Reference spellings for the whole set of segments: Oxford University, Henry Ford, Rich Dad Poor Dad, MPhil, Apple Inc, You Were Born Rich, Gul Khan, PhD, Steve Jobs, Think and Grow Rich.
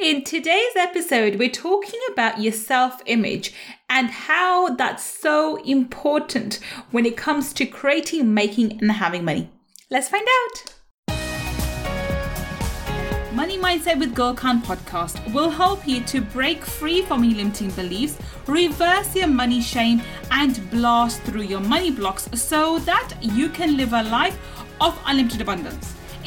In today's episode, we're talking about your self-image and how that's so important when it comes to creating, making, and having money. Let's find out. Money Mindset with Gul Khan podcast will help you to break free from your limiting beliefs, reverse your money shame, and blast through your money blocks so that you can live a life of unlimited abundance.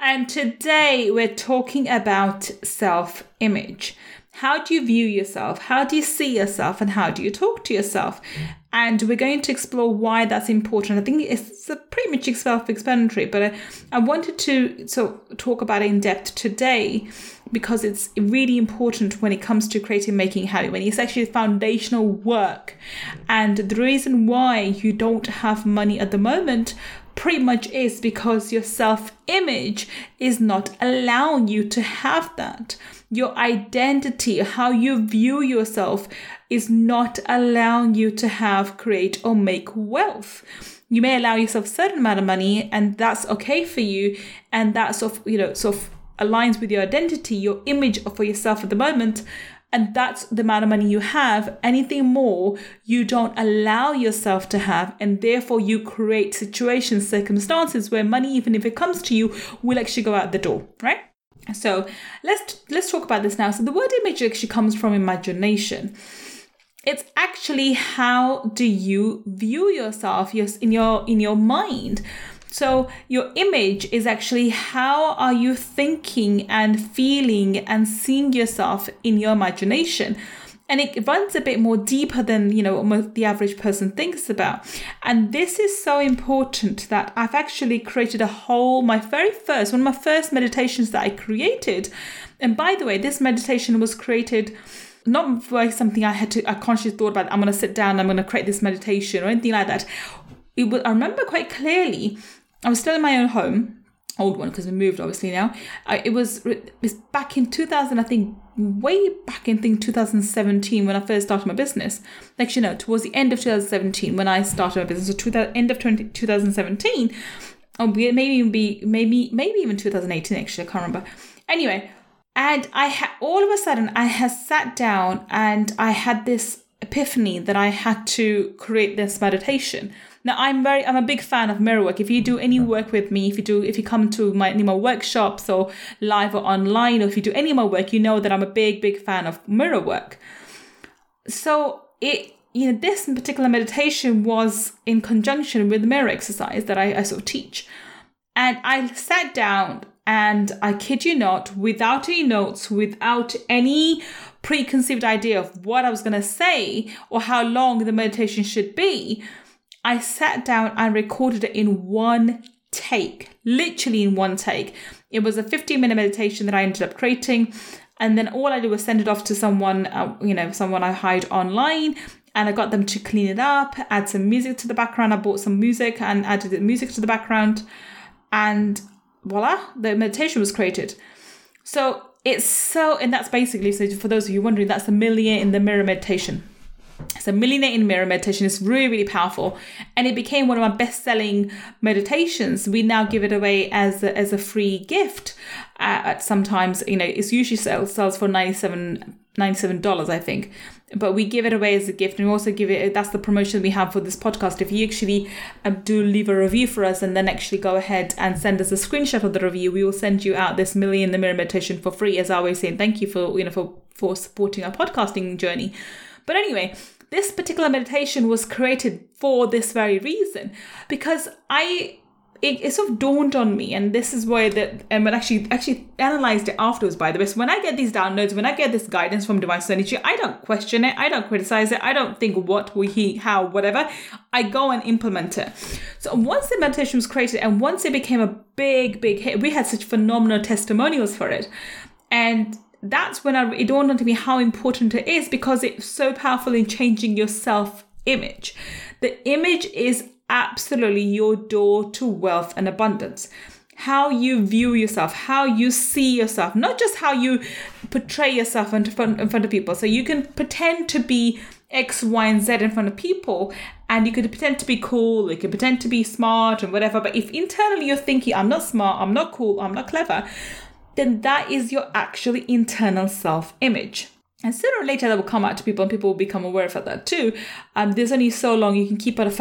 And today we're talking about self-image. How do you view yourself? How do you see yourself? And how do you talk to yourself? And we're going to explore why that's important. I think it's pretty much self-explanatory, but I wanted to talk about it in depth today because it's really important when it comes to creating, making, having money. It's actually foundational work. And the reason why you don't have money at the moment pretty much is because your self-image is not allowing you to have that. Your identity, how you view yourself, is not allowing you to have, create, or make wealth. You may allow yourself a certain amount of money, and that's okay for you, and that sort of aligns with your identity, your image for yourself at the moment, and that's the amount of money you have. Anything more, you don't allow yourself to have, and therefore you create situations, circumstances where money, even if it comes to you, will actually go out the door, right? So let's talk about this now. So the word image actually comes from imagination. It's actually how do you view yourself in your mind. So your image is actually how are you thinking and feeling and seeing yourself in your imagination. And it runs a bit more deeper than, the average person thinks about. And this is so important that I've actually created one of my first meditations that I created. And by the way, this meditation was created not by something I consciously thought about. I'm going to sit down, I'm going to create this meditation or anything like that. I remember quite clearly, I was still in my own home, old one, because we moved obviously now. It was back in 2000, I think, way back in 2017 when I first started my business. Actually, no, towards the end of 2017 when I started my business, so end of 2017, or maybe even 2018 actually, I can't remember. Anyway, and all of a sudden I had sat down and I had this epiphany that I had to create this meditation. Now I'm a big fan of mirror work. If you do any work with me, if you come to any of my workshops or live or online, or if you do any of my work, you know that I'm a big fan of mirror work. So this particular meditation was in conjunction with the mirror exercise that I sort of teach. And I sat down, and I kid you not, without any notes, without any preconceived idea of what I was going to say or how long the meditation should be, I sat down and recorded it in one take, literally in one take. It was a 15-minute meditation that I ended up creating. And then all I did was send it off to someone, someone I hired online, and I got them to clean it up, add some music to the background. I bought some music and added the music to the background, and voila, the meditation was created. So that's basically, so for those of you wondering, that's the millionaire in the mirror meditation. So millionaire in mirror meditation is really, really powerful. And it became one of my best-selling meditations. We now give it away as a free gift. Sometimes, it's usually sells for $97, I think. But we give it away as a gift, and we also that's the promotion we have for this podcast. If you actually do leave a review for us and then actually go ahead and send us a screenshot of the review, we will send you out this Million in the Mirror meditation for free, as I always say, and thank you for supporting our podcasting journey. But anyway, this particular meditation was created for this very reason, because it sort of dawned on me, and this is why when I actually analysed it afterwards, by the way. So when I get these downloads, when I get this guidance from Divine Synergy, I don't question it, I don't criticise it, I don't think whatever, I go and implement it. So once the meditation was created, and once it became a big hit, we had such phenomenal testimonials for it, and that's when it dawned on me how important it is, because it's so powerful in changing your self-image. The image is absolutely your door to wealth and abundance. How you view yourself, how you see yourself, not just how you portray yourself in front of people. So you can pretend to be X, Y, and Z in front of people, and you could pretend to be cool, you could pretend to be smart and whatever. But if internally you're thinking, I'm not smart, I'm not cool, I'm not clever, then that is your actually internal self-image. And sooner or later that will come out to people, and people will become aware of that too. There's only so long you can keep out a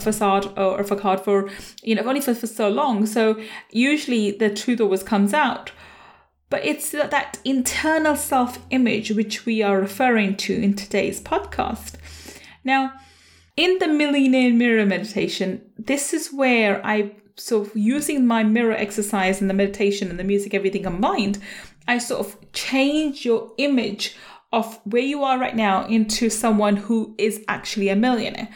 facade or a facade for, only for so long. So usually the truth always comes out. But it's that internal self-image which we are referring to in today's podcast. Now, in the Millionaire Mirror meditation, this is where using my mirror exercise and the meditation and the music, everything combined, I sort of change your image of where you are right now into someone who is actually a millionaire.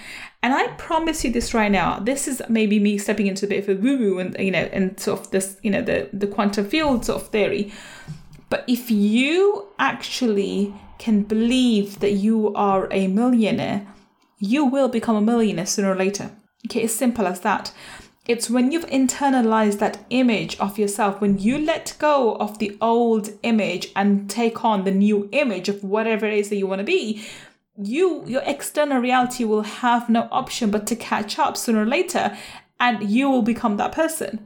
And I promise you this right now, this is maybe me stepping into a bit of a woo-woo and, and sort of this, the quantum field sort of theory. But if you actually can believe that you are a millionaire, you will become a millionaire sooner or later. Okay, it's simple as that. It's when you've internalized that image of yourself, when you let go of the old image and take on the new image of whatever it is that you want to be, your external reality will have no option but to catch up sooner or later, and you will become that person.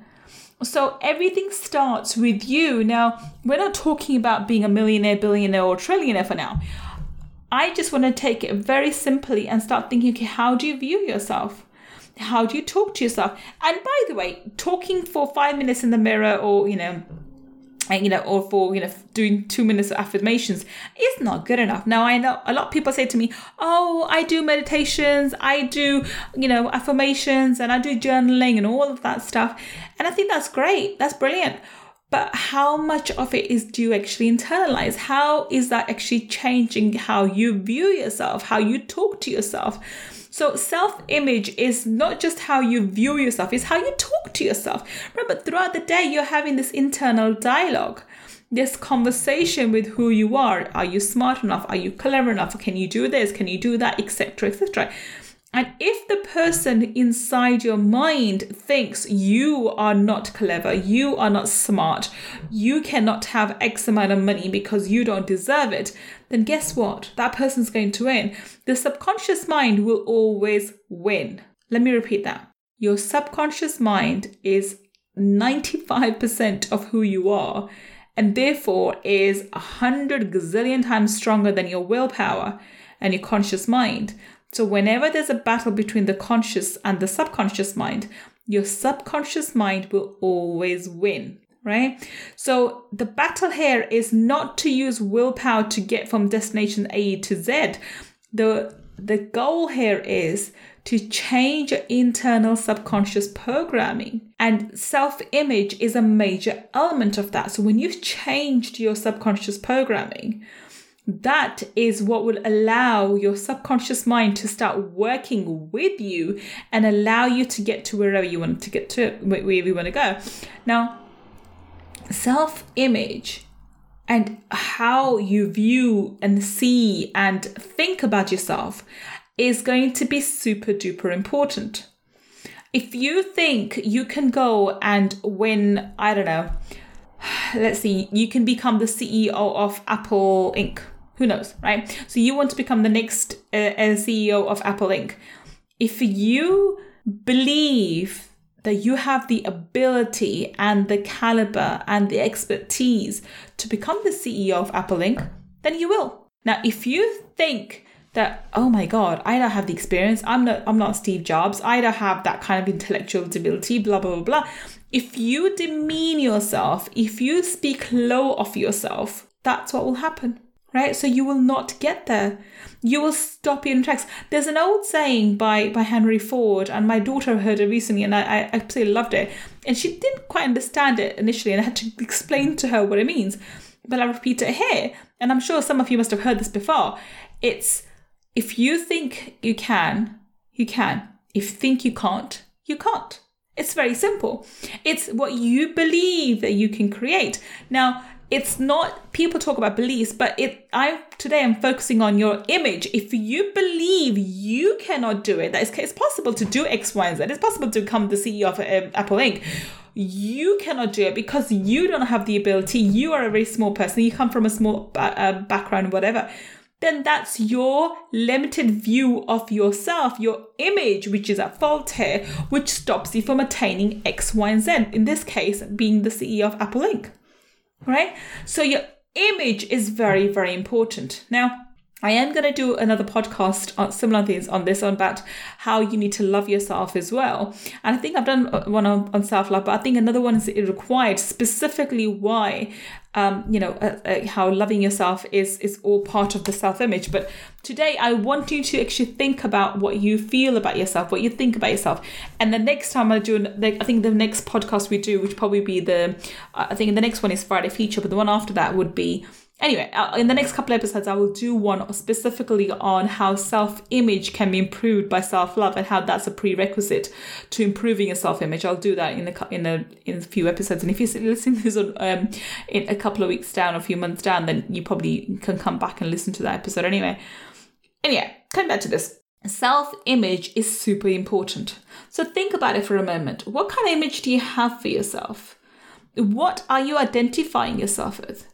So everything starts with you. Now, we're not talking about being a millionaire, billionaire, or trillionaire for now. I just want to take it very simply and start thinking, okay, how do you view yourself? How do you talk to yourself? And by the way, talking for 5 minutes in the mirror or, or for, doing 2 minutes of affirmations is not good enough. Now, I know a lot of people say to me, oh, I do meditations, I do, affirmations, and I do journaling and all of that stuff. And I think that's great. That's brilliant. But how much of it do you actually internalize? How is that actually changing how you view yourself, how you talk to yourself? So self-image is not just how you view yourself, it's how you talk to yourself. Remember, throughout the day, you're having this internal dialogue, this conversation with who you are. Are you smart enough? Are you clever enough? Can you do this? Can you do that? Etc., etc. And if the person inside your mind thinks you are not clever, you are not smart, you cannot have X amount of money because you don't deserve it, then guess what? That person's going to win. The subconscious mind will always win. Let me repeat that. Your subconscious mind is 95% of who you are, and therefore is 100 gazillion times stronger than your willpower and your conscious mind. So whenever there's a battle between the conscious and the subconscious mind, your subconscious mind will always win, right? So the battle here is not to use willpower to get from destination A to Z. The goal here is to change your internal subconscious programming. And self-image is a major element of that. So when you've changed your subconscious programming, that is what will allow your subconscious mind to start working with you and allow you to get to wherever you want to go. Now, self-image and how you view and see and think about yourself is going to be super duper important. If you think you can go and win, you can become the CEO of Apple Inc. Who knows, right? So you want to become the next CEO of Apple Inc. If you believe that you have the ability and the caliber and the expertise to become the CEO of Apple Inc., then you will. Now, if you think that, oh my God, I don't have the experience, I'm not Steve Jobs, I don't have that kind of intellectual ability, blah, blah, blah, blah. If you demean yourself, if you speak low of yourself, that's what will happen, right? So you will not get there. You will stop in tracks. There's an old saying by Henry Ford, and my daughter heard it recently, and I absolutely loved it. And she didn't quite understand it initially, and I had to explain to her what it means. But I'll repeat it here, and I'm sure some of you must have heard this before. It's, if you think you can, you can. If you think you can't, you can't. It's very simple. It's what you believe that you can create. Now, It's not, people talk about beliefs, but today I'm focusing on your image. If you believe you cannot do it, that it's possible to do X, Y, and Z. It's possible to become the CEO of Apple Inc. You cannot do it because you don't have the ability. You are a very small person. You come from a small background, whatever. Then that's your limited view of yourself, your image, which is at fault here, which stops you from attaining X, Y, and Z. In this case, being the CEO of Apple Inc. Right? So your image is very, very important. Now, I am going to do another podcast on similar things on this, on about how you need to love yourself as well. And I think I've done one on self-love, but I think another one is required, specifically why, how loving yourself is all part of the self-image. But today I want you to actually think about what you feel about yourself, what you think about yourself. And the next time I do, I think the next podcast we do, which probably be I think the next one is Friday Feature, but the one after that would be, anyway, in the next couple of episodes, I will do one specifically on how self-image can be improved by self-love and how that's a prerequisite to improving your self-image. I'll do that in a few episodes. And if you're listening to this on, in a couple of weeks down, a few months down, then you probably can come back and listen to that episode anyway. And yeah, coming back to this. Self-image is super important. So think about it for a moment. What kind of image do you have for yourself? What are you identifying yourself with?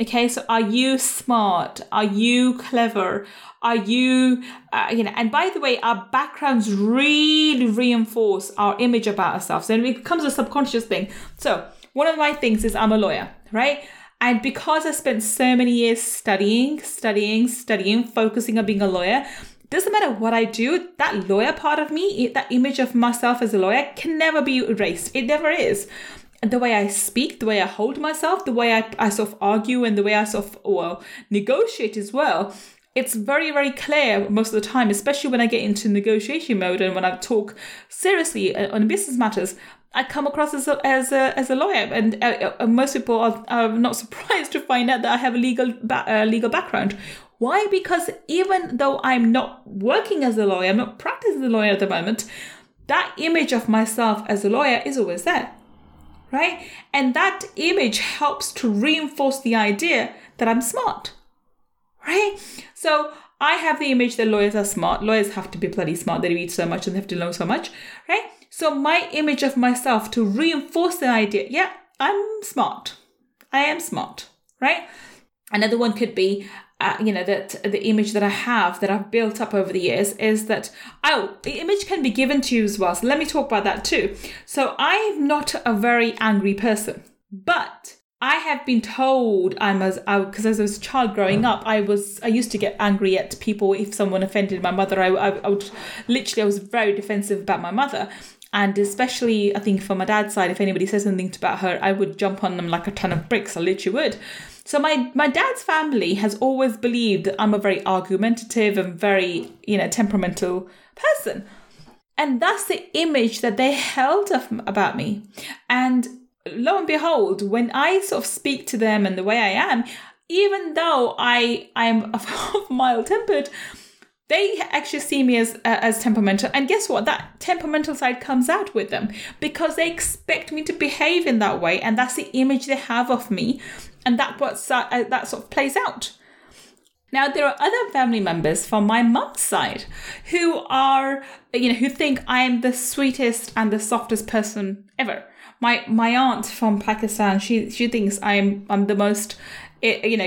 Okay, so are you smart? Are you clever? Are you, and by the way, our backgrounds really reinforce our image about ourselves. And it becomes a subconscious thing. So one of my things is I'm a lawyer, right? And because I spent so many years studying, focusing on being a lawyer, doesn't matter what I do, that lawyer part of me, that image of myself as a lawyer can never be erased. It never is. The way I speak, the way I hold myself, the way I sort of argue and the way I sort of negotiate as well. It's very, very clear most of the time, especially when I get into negotiation mode and when I talk seriously on business matters, I come across as a lawyer. And most people are not surprised to find out that I have a legal background. Why? Because even though I'm not working as a lawyer, I'm not practicing as a lawyer at the moment, that image of myself as a lawyer is always there. Right? And that image helps to reinforce the idea that I'm smart. Right? So I have the image that lawyers are smart. Lawyers have to be bloody smart. They read so much and they have to know so much. Right? So my image of myself to reinforce the idea, yeah, I'm smart. I am smart. Right? Another one could be, that the image that I have, that I've built up over the years is that, the image can be given to you as well. So let me talk about that too. So I'm not a very angry person, but I have been told because as I was a child growing up, I used to get angry at people. If someone offended my mother, I was very defensive about my mother. And especially I think from my dad's side, if anybody says anything about her, I would jump on them like a ton of bricks. I literally would. So my dad's family has always believed that I'm a very argumentative and very, temperamental person. And that's the image that they held about me. And lo and behold, when I sort of speak to them and the way I am, even though I'm mild-tempered, they actually see me as temperamental. And guess what? That temperamental side comes out with them because they expect me to behave in that way. And that's the image they have of me. And that sort of plays out. Now, there are other family members from my mum's side who are, who think I am the sweetest and the softest person ever. My aunt from Pakistan, she thinks I'm the most,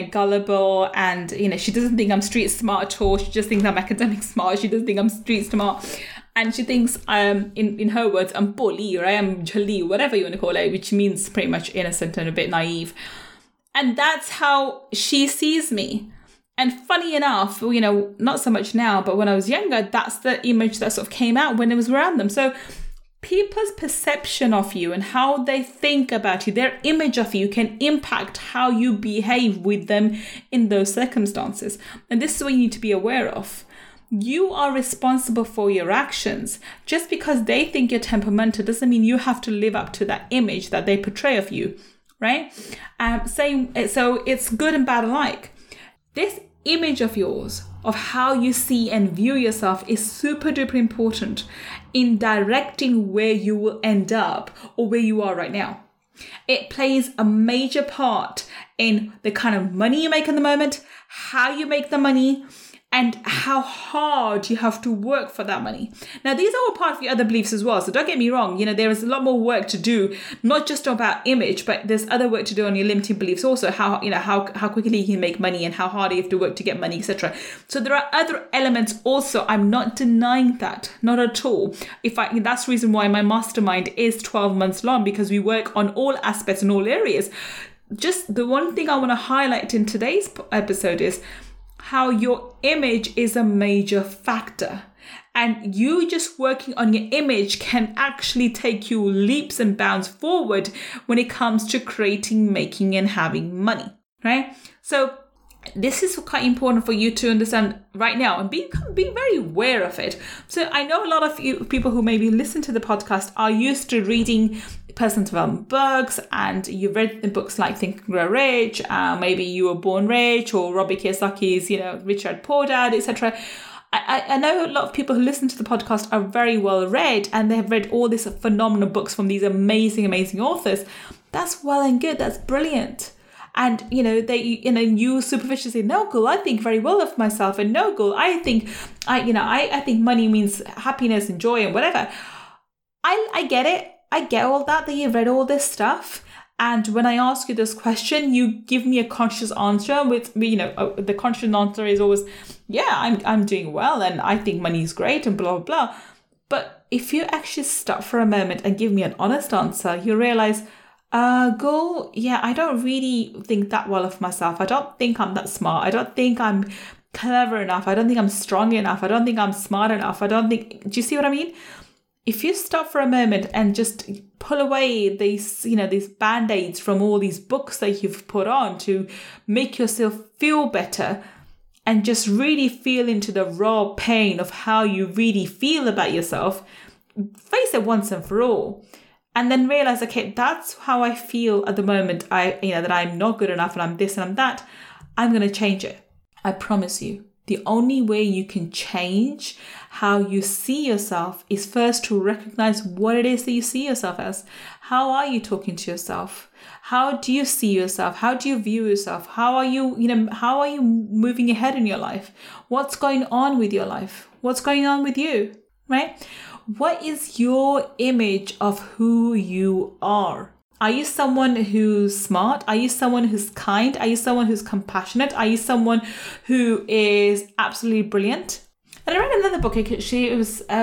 gullible, and, she doesn't think I'm street smart at all. She just thinks I'm academic smart. She doesn't think I'm street smart. And she thinks, in her words, I'm poorly, or I am jhali, whatever you want to call it, which means pretty much innocent and a bit naive. And that's how she sees me. And funny enough, not so much now, but when I was younger, that's the image that sort of came out when it was around them. So people's perception of you and how they think about you, their image of you can impact how you behave with them in those circumstances. And this is what you need to be aware of. You are responsible for your actions. Just because they think you're temperamental doesn't mean you have to live up to that image that they portray of you. Right? So it's good and bad alike. This image of yours, of how you see and view yourself, is super duper important in directing where you will end up or where you are right now. It plays a major part in the kind of money you make in the moment, how you make the money, and how hard you have to work for that money. Now, these are all part of your other beliefs as well. So don't get me wrong. You know, there is a lot more work to do, not just about image, but there's other work to do on your limiting beliefs. Also, how, you know, how quickly you can make money and how hard you have to work to get money, etc. So there are other elements also. I'm not denying that, not at all. That's the reason why my mastermind is 12 months long, because we work on all aspects and all areas. Just the one thing I want to highlight in today's episode is how your image is a major factor, and you just working on your image can actually take you leaps and bounds forward when it comes to creating, making, and having money, right? So this is quite important for you to understand right now and be very aware of it. So I know a lot of you people who maybe listen to the podcast are used to reading personal development books, and you've read the books like Think and Grow Rich, maybe You Were Born Rich, or Robert Kiyosaki's, you know, Rich Dad Poor Dad, etc. I know a lot of people who listen to the podcast are very well read, and they've read all these phenomenal books from these amazing, amazing authors. That's well and good. That's brilliant. And, you know, you superficially say, no, Gul, I think very well of myself. And no, Gul, I think money means happiness and joy and whatever. I get it. I get all that you've read all this stuff. And when I ask you this question, you give me a conscious answer with, you know, the conscious answer is always, yeah, I'm doing well and I think money is great and blah, blah, blah. But if you actually stop for a moment and give me an honest answer, you realize, Gul, yeah, I don't really think that well of myself. I don't think I'm that smart. I don't think I'm clever enough. I don't think I'm strong enough. I don't think I'm smart enough. Do you see what I mean? If you stop for a moment and just pull away these, you know, these band-aids from all these books that you've put on to make yourself feel better, and just really feel into the raw pain of how you really feel about yourself, face it once and for all. And then realize, okay, that's how I feel at the moment. That I'm not good enough and I'm this and I'm that. I'm going to change it. I promise you. The only way you can change how you see yourself is first to recognize what it is that you see yourself as. How are you talking to yourself? How do you see yourself? How do you view yourself? How are you moving ahead in your life? What's going on with your life? What's going on with you, right? What is your image of who you are? Are you someone who's smart? Are you someone who's kind? Are you someone who's compassionate? Are you someone who is absolutely brilliant? And I read another book. It was, I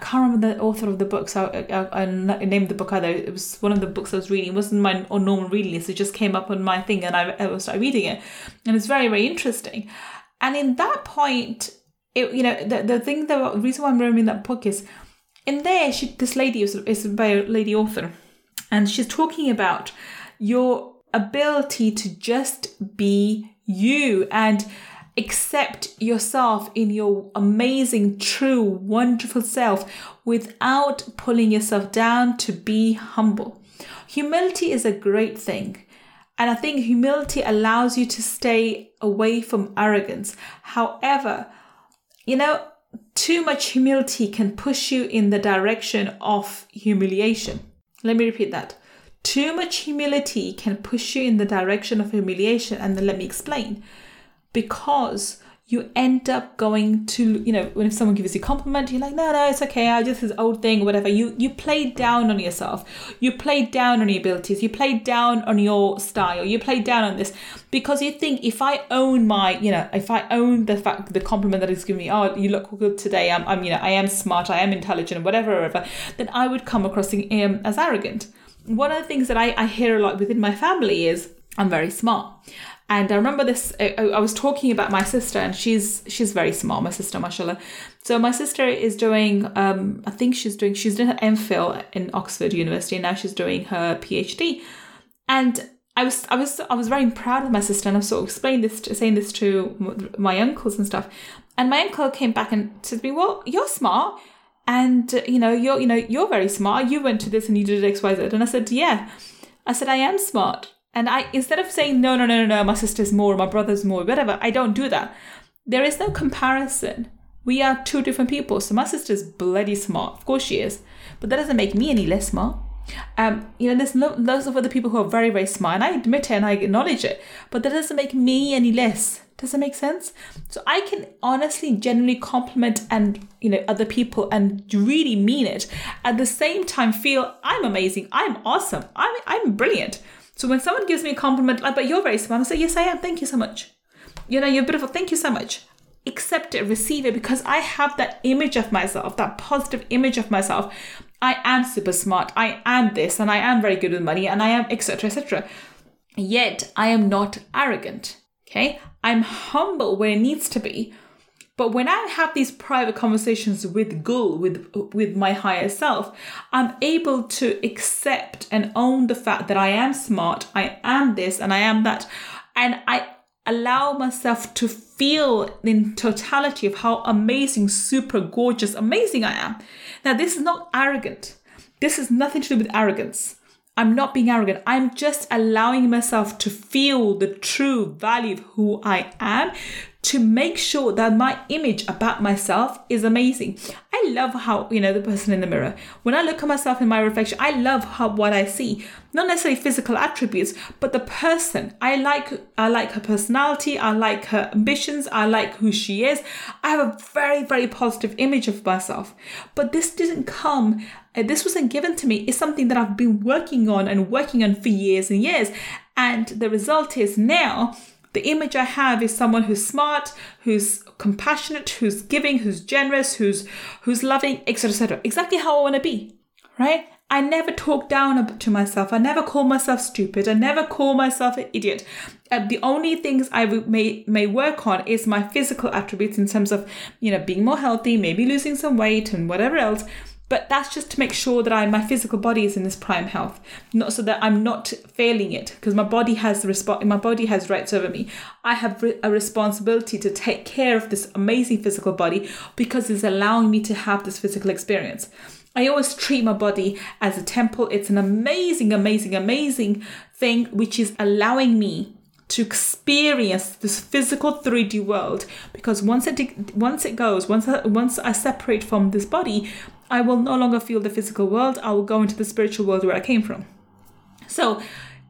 can't remember the author of the book, so I named the book either. It was one of the books I was reading. It wasn't my normal reading list. It just came up on my thing and I started reading it. And it's very, very interesting. And in that point, the reason why I'm remembering that book is, in there, this lady is by a lady author. And she's talking about your ability to just be you and accept yourself in your amazing, true, wonderful self without pulling yourself down, to be humble. Humility is a great thing. And I think humility allows you to stay away from arrogance. However, too much humility can push you in the direction of humiliation. Let me repeat that. Too much humility can push you in the direction of humiliation. And then let me explain. Because you end up going to, when someone gives you a compliment, you're like, no, it's okay. I just this old thing, whatever. You play down on yourself. You play down on your abilities. You play down on your style. You play down on this because you think, if I own the compliment that is given me, oh, you look good today. I am smart. I am intelligent, whatever, then I would come across as arrogant. One of the things that I hear a lot within my family is, I'm very smart. And I remember this, I was talking about my sister, and she's very smart, my sister, mashallah. So my sister is doing, she's doing her MPhil in Oxford University, and now she's doing her PhD. And I was very proud of my sister, and I sort of saying this to my uncles and stuff. And my uncle came back and said to me, well, you're smart. And, you're very smart. You went to this and you did X, Y, Z. And I said, yeah. I said, I am smart. And I, instead of saying, no, my sister's more, my brother's more, whatever, I don't do that. There is no comparison. We are two different people. So my sister's bloody smart. Of course she is. But that doesn't make me any less smart. There's loads of other people who are very, very smart, and I admit it and I acknowledge it, but that doesn't make me any less. Does that make sense? So I can honestly, genuinely compliment and, other people and really mean it. At the same time, feel I'm amazing. I'm awesome. I'm brilliant. So when someone gives me a compliment, like, but you're very smart, I say, yes, I am. Thank you so much. You're beautiful. Thank you so much. Accept it, receive it, because I have that image of myself, that positive image of myself. I am super smart. I am this, and I am very good with money, and I am etc., etc. Yet I am not arrogant. Okay, I'm humble where it needs to be. But when I have these private conversations with Gul, with my higher self, I'm able to accept and own the fact that I am smart, I am this, and I am that. And I allow myself to feel in totality of how amazing, super gorgeous, amazing I am. Now, this is not arrogant. This has nothing to do with arrogance. I'm not being arrogant. I'm just allowing myself to feel the true value of who I am, to make sure that my image about myself is amazing. I love how, the person in the mirror, when I look at myself in my reflection, I love what I see, not necessarily physical attributes, but the person. I like her personality. I like her ambitions. I like who she is. I have a very, very positive image of myself, but this didn't come. This wasn't given to me. It's something that I've been working on for years and years. And the result is now the image I have is someone who's smart, who's compassionate, who's giving, who's generous, who's loving, etc., etc. Exactly how I want to be, right? I never talk down to myself. I never call myself stupid. I never call myself an idiot. The only things I may work on is my physical attributes in terms of, being more healthy, maybe losing some weight and whatever else. But that's just to make sure that my physical body is in this prime health, not so that I'm not failing it, because my body has my body has rights over me. I have a responsibility to take care of this amazing physical body because it's allowing me to have this physical experience. I always treat my body as a temple. It's an amazing, amazing, amazing thing, which is allowing me to experience this physical 3D world. Because once I separate from this body, I will no longer feel the physical world. I will go into the spiritual world where I came from. So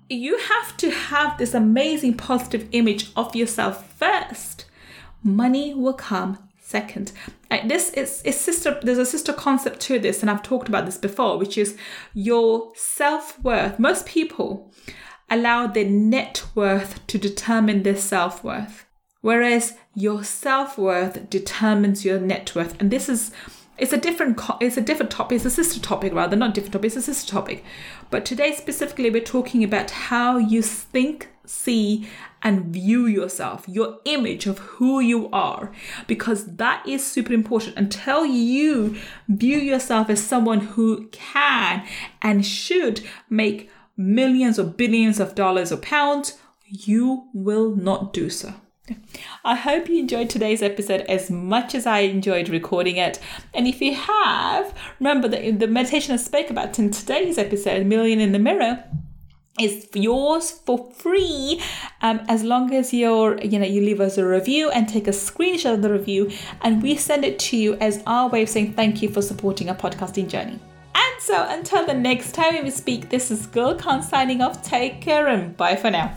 you have to have this amazing positive image of yourself first. Money will come second. There's a sister concept to this, and I've talked about this before, which is your self-worth. Most people allow their net worth to determine their self-worth, whereas your self-worth determines your net worth. And this is... It's a sister topic. But today specifically, we're talking about how you think, see, and view yourself, your image of who you are, because that is super important. Until you view yourself as someone who can and should make millions or billions of dollars or pounds, you will not do so. I hope you enjoyed today's episode as much as I enjoyed recording it. And if you have, remember that the meditation I spoke about in today's episode, Million in the Mirror, is yours for free, as long as you leave us a review and take a screenshot of the review, and we send it to you as our way of saying thank you for supporting our podcasting journey. And so until the next time we speak, this is Gul Khan signing off. Take care and bye for now.